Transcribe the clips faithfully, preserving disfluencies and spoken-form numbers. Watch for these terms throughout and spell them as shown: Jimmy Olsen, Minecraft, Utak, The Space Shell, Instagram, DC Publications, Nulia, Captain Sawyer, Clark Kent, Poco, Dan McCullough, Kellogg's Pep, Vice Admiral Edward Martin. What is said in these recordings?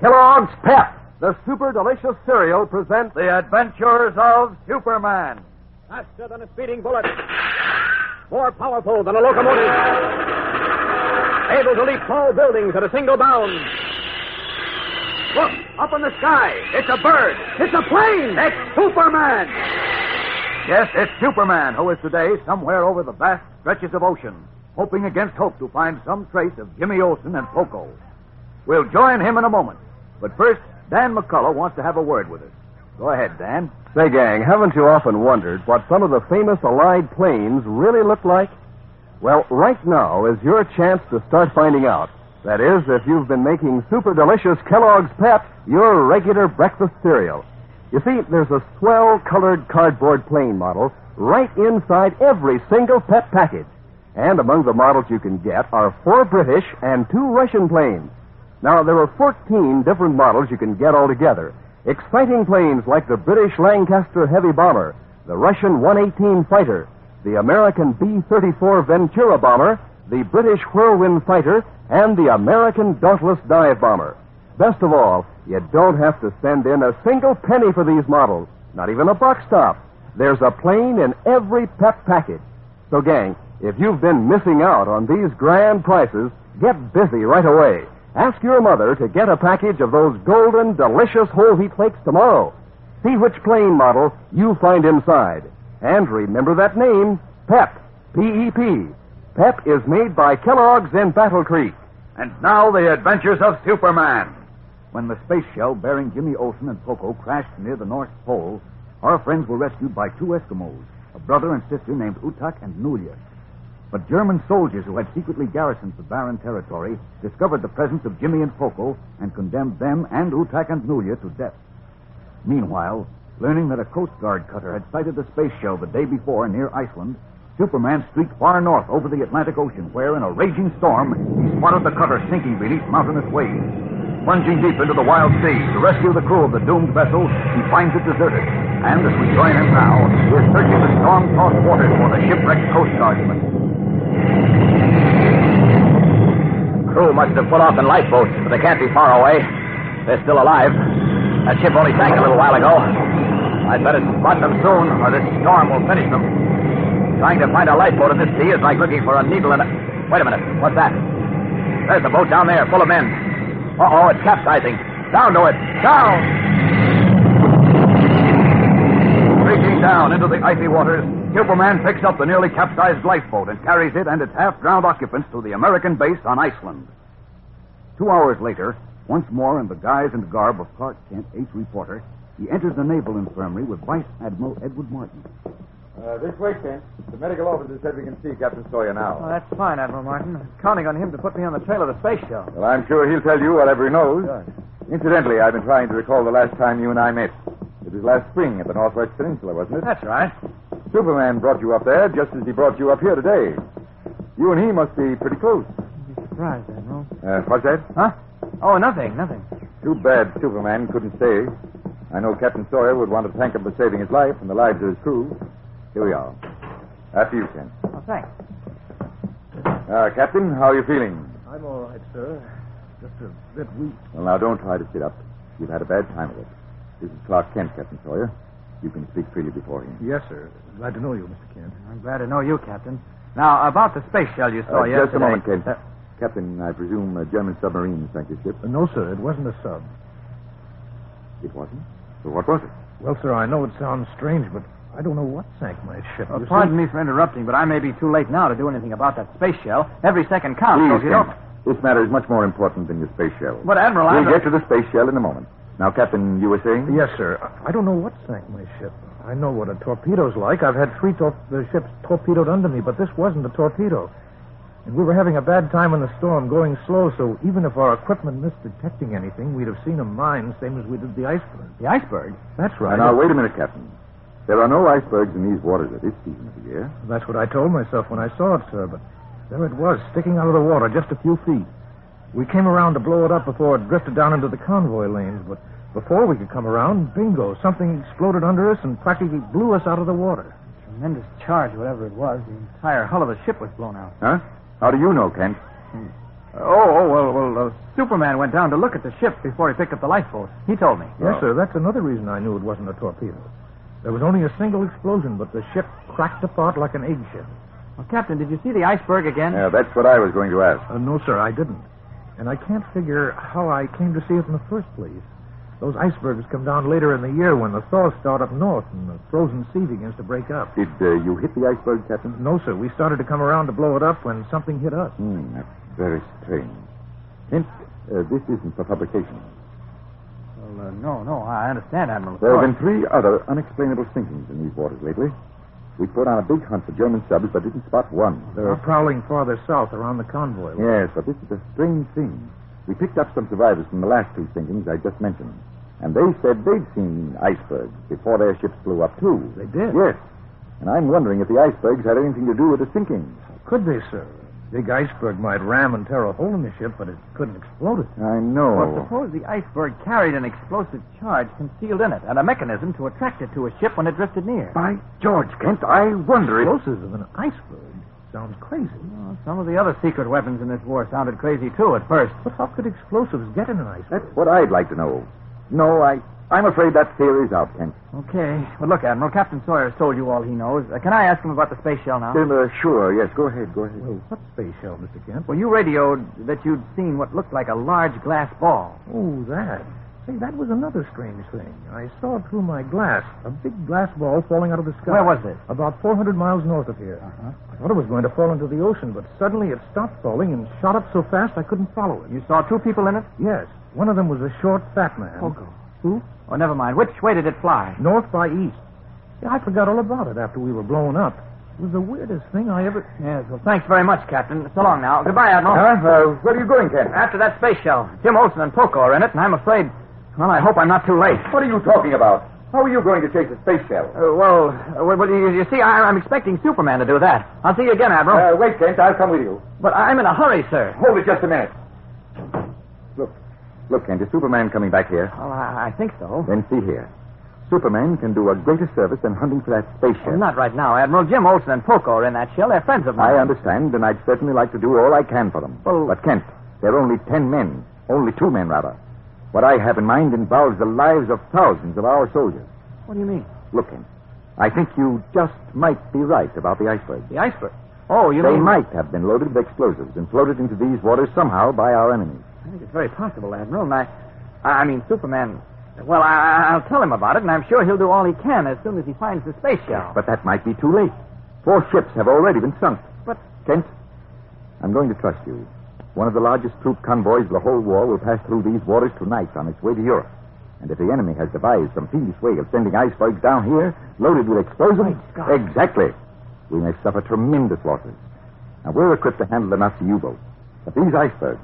Kellogg's Pep, the super delicious cereal, presents The Adventures of Superman. Faster than a speeding bullet. More powerful than a locomotive. Able to leap tall buildings at a single bound. Look, up in the sky. It's a bird. It's a plane. It's Superman. Yes, it's Superman who is today somewhere over the vast stretches of ocean, hoping against hope to find some trace of Jimmy Olsen and Poco. We'll join him in a moment. But first, Dan McCullough wants to have a word with us. Go ahead, Dan. Say, gang, haven't you often wondered what some of the famous Allied planes really look like? Well, right now is your chance to start finding out. That is, if you've been making super delicious Kellogg's Pep your regular breakfast cereal. You see, there's a swell colored cardboard plane model right inside every single Pep package. And among the models you can get are four British and two Russian planes. Now, there are fourteen different models you can get altogether. Exciting planes like the British Lancaster Heavy Bomber, the Russian one eighteen Fighter, the American B thirty-four Ventura Bomber, the British Whirlwind Fighter, and the American Dauntless Dive Bomber. Best of all, you don't have to send in a single penny for these models, not even a box top. There's a plane in every Pep package. So, gang, if you've been missing out on these grand prices, get busy right away. Ask your mother to get a package of those golden, delicious whole wheat flakes tomorrow. See which plane model you find inside. And remember that name, Pep, P E P. Pep is made by Kellogg's in Battle Creek. And now, The Adventures of Superman. When the space shell bearing Jimmy Olsen and Poco crashed near the North Pole, our friends were rescued by two Eskimos, a brother and sister named Utak and Nulia. But German soldiers who had secretly garrisoned the barren territory discovered the presence of Jimmy and Poco and condemned them and Utak and Nulia to death. Meanwhile, learning that a Coast Guard cutter had sighted the space shell the day before near Iceland, Superman streaked far north over the Atlantic Ocean, where, in a raging storm, he spotted the cutter sinking beneath mountainous waves. Plunging deep into the wild sea to rescue the crew of the doomed vessel, he finds it deserted. And as we join him now, we're searching the storm-tossed waters for the shipwrecked Coast Guardsman. The crew must have put off in lifeboats, but they can't be far away. They're still alive. That ship only sank a little while ago. I'd better spot them soon, or this storm will finish them. Trying to find a lifeboat in this sea is like looking for a needle in a... Wait a minute. What's that? There's a boat down there, full of men. Uh-oh, it's capsizing. Down to it. Down! Reaching down into the icy waters, Superman picks up the nearly capsized lifeboat and carries it and its half-drowned occupants to the American base on Iceland. Two hours later, once more in the guise and garb of Clark Kent, ace reporter, he enters the Naval Infirmary with Vice Admiral Edward Martin. Uh, this way, Kent. The medical officer said we can see Captain Sawyer now. Oh, that's fine, Admiral Martin. I'm counting on him to put me on the trail of the space shell. Well, I'm sure he'll tell you whatever he knows. Sure. Incidentally, I've been trying to recall the last time you and I met. It was last spring at the Northwest Peninsula, wasn't it? That's right. Superman brought you up there just as he brought you up here today. You and he must be pretty close. I'd be surprised, Admiral. Uh, what's that? Huh? Oh, nothing, nothing. Too bad Superman couldn't stay. I know Captain Sawyer would want to thank him for saving his life and the lives of his crew. Here we are. After you, Ken. Oh, thanks. Uh, Captain, how are you feeling? I'm all right, sir. Just a bit weak. Well, now, don't try to sit up. You've had a bad time of it. This is Clark Kent, Captain Sawyer. You can speak freely before him. Yes, sir. Glad to know you, Mister Kent. I'm glad to know you, Captain. Now, about the space shell you saw uh, yesterday... Just a moment, Kent. Uh, Captain, I presume a German submarine sank your ship? Uh, no, sir. It wasn't a sub. It wasn't? Well, what was it? Well, sir, I know it sounds strange, but I don't know what sank my ship. Oh, pardon see? me for interrupting, but I may be too late now to do anything about that space shell. Every second counts. Please, so if you don't... This matter is much more important than your space shell. But, Admiral, I... We'll get to the space shell in a moment. Now, Captain, you were saying? Yes, sir. I don't know what sank my ship. I know what a torpedo's like. I've had three tor- the ships torpedoed under me, but this wasn't a torpedo. And we were having a bad time in the storm, going slow, so even if our equipment missed detecting anything, we'd have seen a mine, same as we did the iceberg. The iceberg? That's right. Now, now wait a minute, Captain. There are no icebergs in these waters at this season of the year. That's what I told myself when I saw it, sir, but... There it was, sticking out of the water just a few feet. We came around to blow it up before it drifted down into the convoy lanes, but before we could come around, bingo, something exploded under us and practically blew us out of the water. A tremendous charge, whatever it was. The entire hull of the ship was blown out. Huh? How do you know, Kent? Hmm. Uh, oh, oh, well, well, uh, Superman went down to look at the ship before he picked up the lifeboat. He told me. Yes, oh. sir, that's another reason I knew it wasn't a torpedo. There was only a single explosion, but the ship cracked apart like an eggshell. Well, Captain, did you see the iceberg again? Yeah, that's what I was going to ask. Uh, no, sir, I didn't. And I can't figure how I came to see it in the first place. Those icebergs come down later in the year when the thaws start up north and the frozen sea begins to break up. Did uh, you hit the iceberg, Captain? No, sir. We started to come around to blow it up when something hit us. Hmm, that's very strange. Hint, uh, this isn't for publication. Well, uh, no, no, I understand, Admiral. There have been three other unexplainable sinkings in these waters lately. We put on a big hunt for German subs, but didn't spot one. They're prowling farther south around the convoy line. Yes, but this is a strange thing. We picked up some survivors from the last two sinkings I just mentioned, and they said they'd seen icebergs before their ships blew up, too. They did? Yes. And I'm wondering if the icebergs had anything to do with the sinkings. How could they, sir? A big iceberg might ram and tear a hole in the ship, but it couldn't explode it. I know. Well, suppose the iceberg carried an explosive charge concealed in it and a mechanism to attract it to a ship when it drifted near. By George, Kent, I wonder if... Explosives of an iceberg? Sounds crazy. Well, some of the other secret weapons in this war sounded crazy, too, at first. But how could explosives get in an iceberg? That's what I'd like to know. No, I... I'm afraid that theory's out, Kent. Okay. Well, look, Admiral, Captain Sawyer's told you all he knows. Uh, can I ask him about the space shell now? Still, uh, sure, yes. Go ahead, go ahead. Well, what space shell, Mister Kent? Well, you radioed that you'd seen what looked like a large glass ball. Oh, that. Say, that was another strange thing. I saw through my glass a big glass ball falling out of the sky. Where was this? About four hundred miles north of here. Uh-huh. I thought it was going to fall into the ocean, but suddenly it stopped falling and shot up so fast I couldn't follow it. You saw two people in it? Yes. One of them was a short, fat man. Poco. Who? Oh, never mind. Which way did it fly? North by east. Yeah, I forgot all about it after we were blown up. It was the weirdest thing I ever... Yes, well, thanks very much, Captain. So long now. Goodbye, Admiral. Huh? Uh, where are you going, Captain? After that space shell. Jim Olsen and Poco are in it, and I'm afraid... Well, I hope I'm not too late. What are you talking about? How are you going to chase the space shell? Uh, well, uh, well, you, you see, I, I'm expecting Superman to do that. I'll see you again, Admiral. Uh, wait, Kent. I'll come with you. But I'm in a hurry, sir. Hold it just a minute. Look, Kent, is Superman coming back here? Oh, I, I think so. Then see here. Superman can do a greater service than hunting for that space shell. Well, not right now, Admiral. Jim Olsen and Poco are in that shell. They're friends of mine. I understand, and I'd certainly like to do all I can for them. Well... But, Kent, they're only ten men. Only two men, rather. What I have in mind involves the lives of thousands of our soldiers. What do you mean? Look, Kent, I think you just might be right about the iceberg. The iceberg? Oh, you they mean... They might have been loaded with explosives and floated into these waters somehow by our enemies. I think it's very possible, Admiral, and I... I mean, Superman... Well, I, I'll tell him about it, and I'm sure he'll do all he can as soon as he finds the space shell. But that might be too late. Four ships have already been sunk. But... Kent, I'm going to trust you. One of the largest troop convoys of the whole war will pass through these waters tonight on its way to Europe. And if the enemy has devised some fiendish way of sending icebergs down here, loaded with explosives... Oh, exactly. We may suffer tremendous losses. Now, we're equipped to handle the Nazi U-boats. But these icebergs...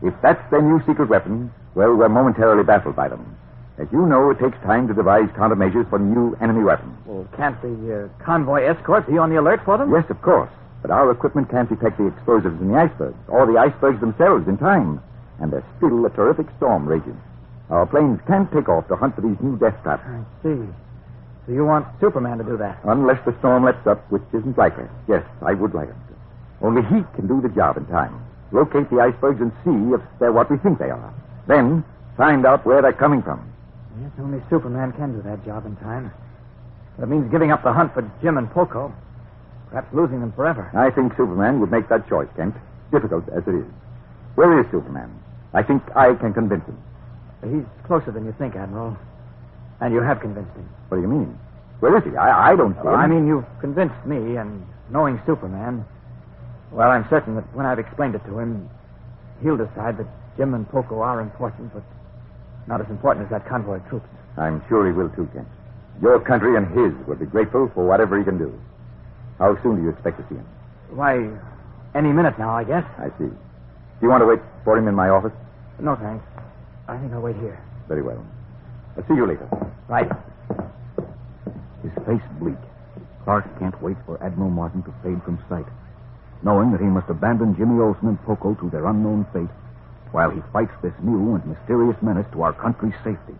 If that's their new secret weapon, well, we're momentarily baffled by them. As you know, it takes time to devise countermeasures for new enemy weapons. Well, can't the uh, convoy escort be on the alert for them? Yes, of course. But our equipment can't detect the explosives in the icebergs, or the icebergs themselves in time. And there's still a terrific storm raging. Our planes can't take off to hunt for these new death traps. I see. So you want Superman to do that? Unless the storm lets up, which isn't likely. Yes, I would like him to. Only he can do the job in time. Locate the icebergs and see if they're what we think they are. Then Find out where they're coming from. Yes, only Superman can do that job in time. But it means giving up the hunt for Jim and Poco. Perhaps losing them forever. I think Superman would make that choice, Kent. Difficult as it is. Where is Superman? I think I can convince him. He's closer than you think, Admiral. And you have convinced him. What do you mean? Where is he? I, I don't see well, him. I mean, you've convinced me, and knowing Superman, well, I'm certain that when I've explained it to him, he'll decide that Jim and Poco are important, but not as important as that convoy of troops. I'm sure he will, too, Kent. Your country and his will be grateful for whatever he can do. How soon do you expect to see him? Why, any minute now, I guess. I see. Do you want to wait for him in my office? No, thanks. I think I'll wait here. Very well. I'll see you later. Right. His face bleak, Clark Kent waits for Admiral Martin to fade from sight, knowing that he must abandon Jimmy Olsen and Poco to their unknown fate while he fights this new and mysterious menace to our country's safety.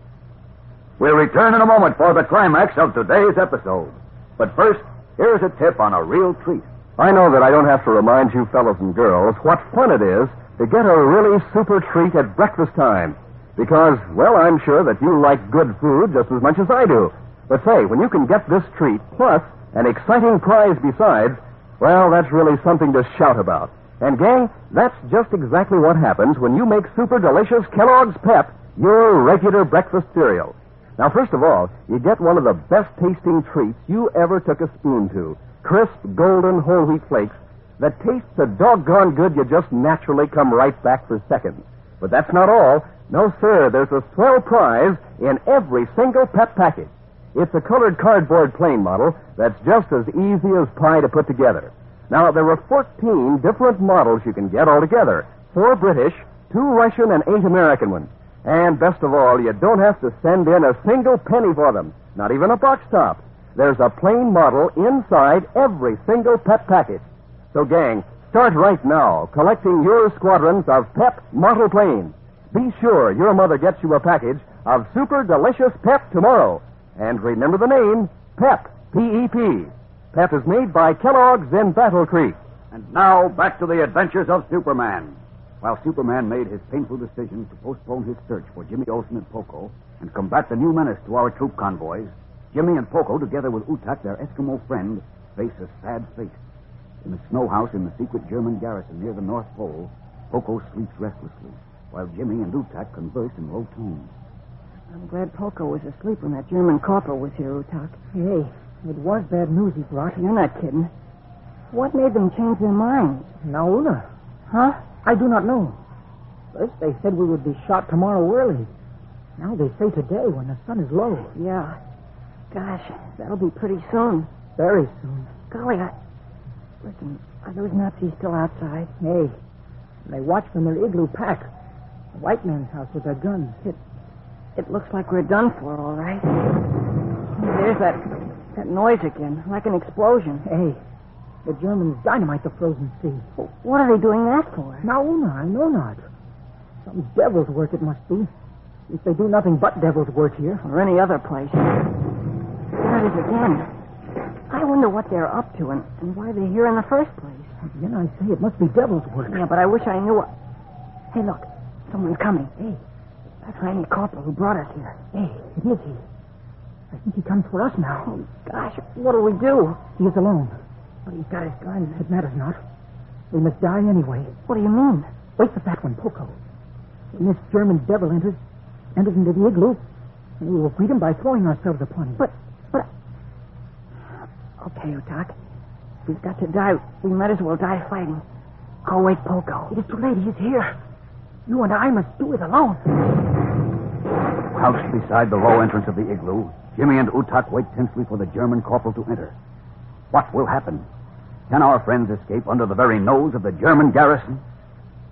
We'll return in a moment for the climax of today's episode. But first, here's a tip on a real treat. I know that I don't have to remind you fellows and girls what fun it is to get a really super treat at breakfast time. Because, well, I'm sure that you like good food just as much as I do. But say, when you can get this treat, plus an exciting prize besides, well, that's really something to shout about. And, gang, that's just exactly what happens when you make super delicious Kellogg's Pep your regular breakfast cereal. Now, first of all, you get one of the best-tasting treats you ever took a spoon to. Crisp, golden, whole wheat flakes that taste so doggone good you just naturally come right back for seconds. But that's not all. No, sir, there's a swell prize in every single Pep package. It's a colored cardboard plane model that's just as easy as pie to put together. Now, there are fourteen different models you can get altogether. Four British, two Russian, and eight American ones. And best of all, you don't have to send in a single penny for them, not even a box top. There's a plain model inside every single Pep package. So, gang, start right now collecting your squadrons of Pep model planes. Be sure your mother gets you a package of super delicious Pep tomorrow. And remember the name, Pep, P E P. Pep is made by Kellogg's in Battle Creek. And now, back to the adventures of Superman. While Superman made his painful decision to postpone his search for Jimmy Olsen and Poco and combat the new menace to our troop convoys, Jimmy and Poco, together with Utak, their Eskimo friend, face a sad fate. In the snow house in the secret German garrison near the North Pole, Poco sleeps restlessly, while Jimmy and Utak converse in low tones. I'm glad Poco was asleep when that German corporal was here, Utak. Hey, it was bad news he brought. You're not kidding. What made them change their minds? Naula. Huh? I do not know. First they said we would be shot tomorrow early. Now they say today when the sun is low. Yeah. Gosh, that'll be pretty soon. Very soon. Golly, I... Listen, are those Nazis still outside? Hey, they watch from their igloo pack. The white man's house with their guns. It it looks like we're done for, all right. There's that, that noise again, like an explosion. Hey, the Germans dynamite the frozen sea. Well, what are they doing that for? Now, I know not. Some devil's work it must be. If they do nothing but devil's work here. Or any other place. There it is again. I wonder what they're up to and, and why they're here in the first place. Then I say it must be devil's work. Yeah, but I wish I knew. A... Hey, look. Someone's coming. Hey. That's Randy Corporal who brought us here. Hey, it is he. I think he comes for us now. Oh, gosh. What do we do? He is alone. But he's got his gun. It matters not. We must die anyway. What do you mean? Wait for that one, Poco. When this German devil enters, enters into the igloo, and we will greet him by throwing ourselves upon him. But, but... Okay, Utak. We've got to die. We might as well die fighting. Go wait, Poco. It is too late. He's here. You and I must do it alone. Crouched beside the low entrance of the igloo, Jimmy and Utak wait tensely for the German corporal to enter. What will happen? Can our friends escape under the very nose of the German garrison?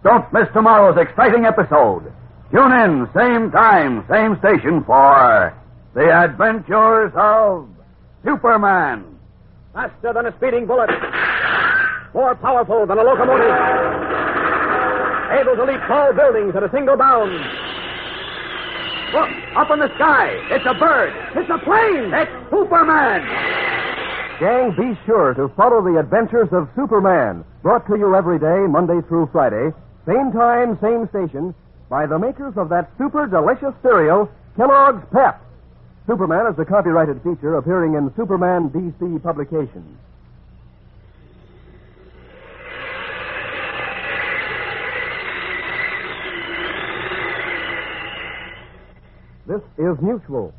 Don't miss tomorrow's exciting episode. Tune in, same time, same station for The Adventures of Superman. Faster than a speeding bullet. More powerful than a locomotive. Able to leap tall buildings at a single bound. Look, up in the sky. It's a bird. It's a plane. It's Superman. Gang, be sure to follow The Adventures of Superman. Brought to you every day, Monday through Friday. Same time, same station, by the makers of that super delicious cereal, Kellogg's Pep. Superman is a copyrighted feature appearing in Superman D C Publications. This is Mutual.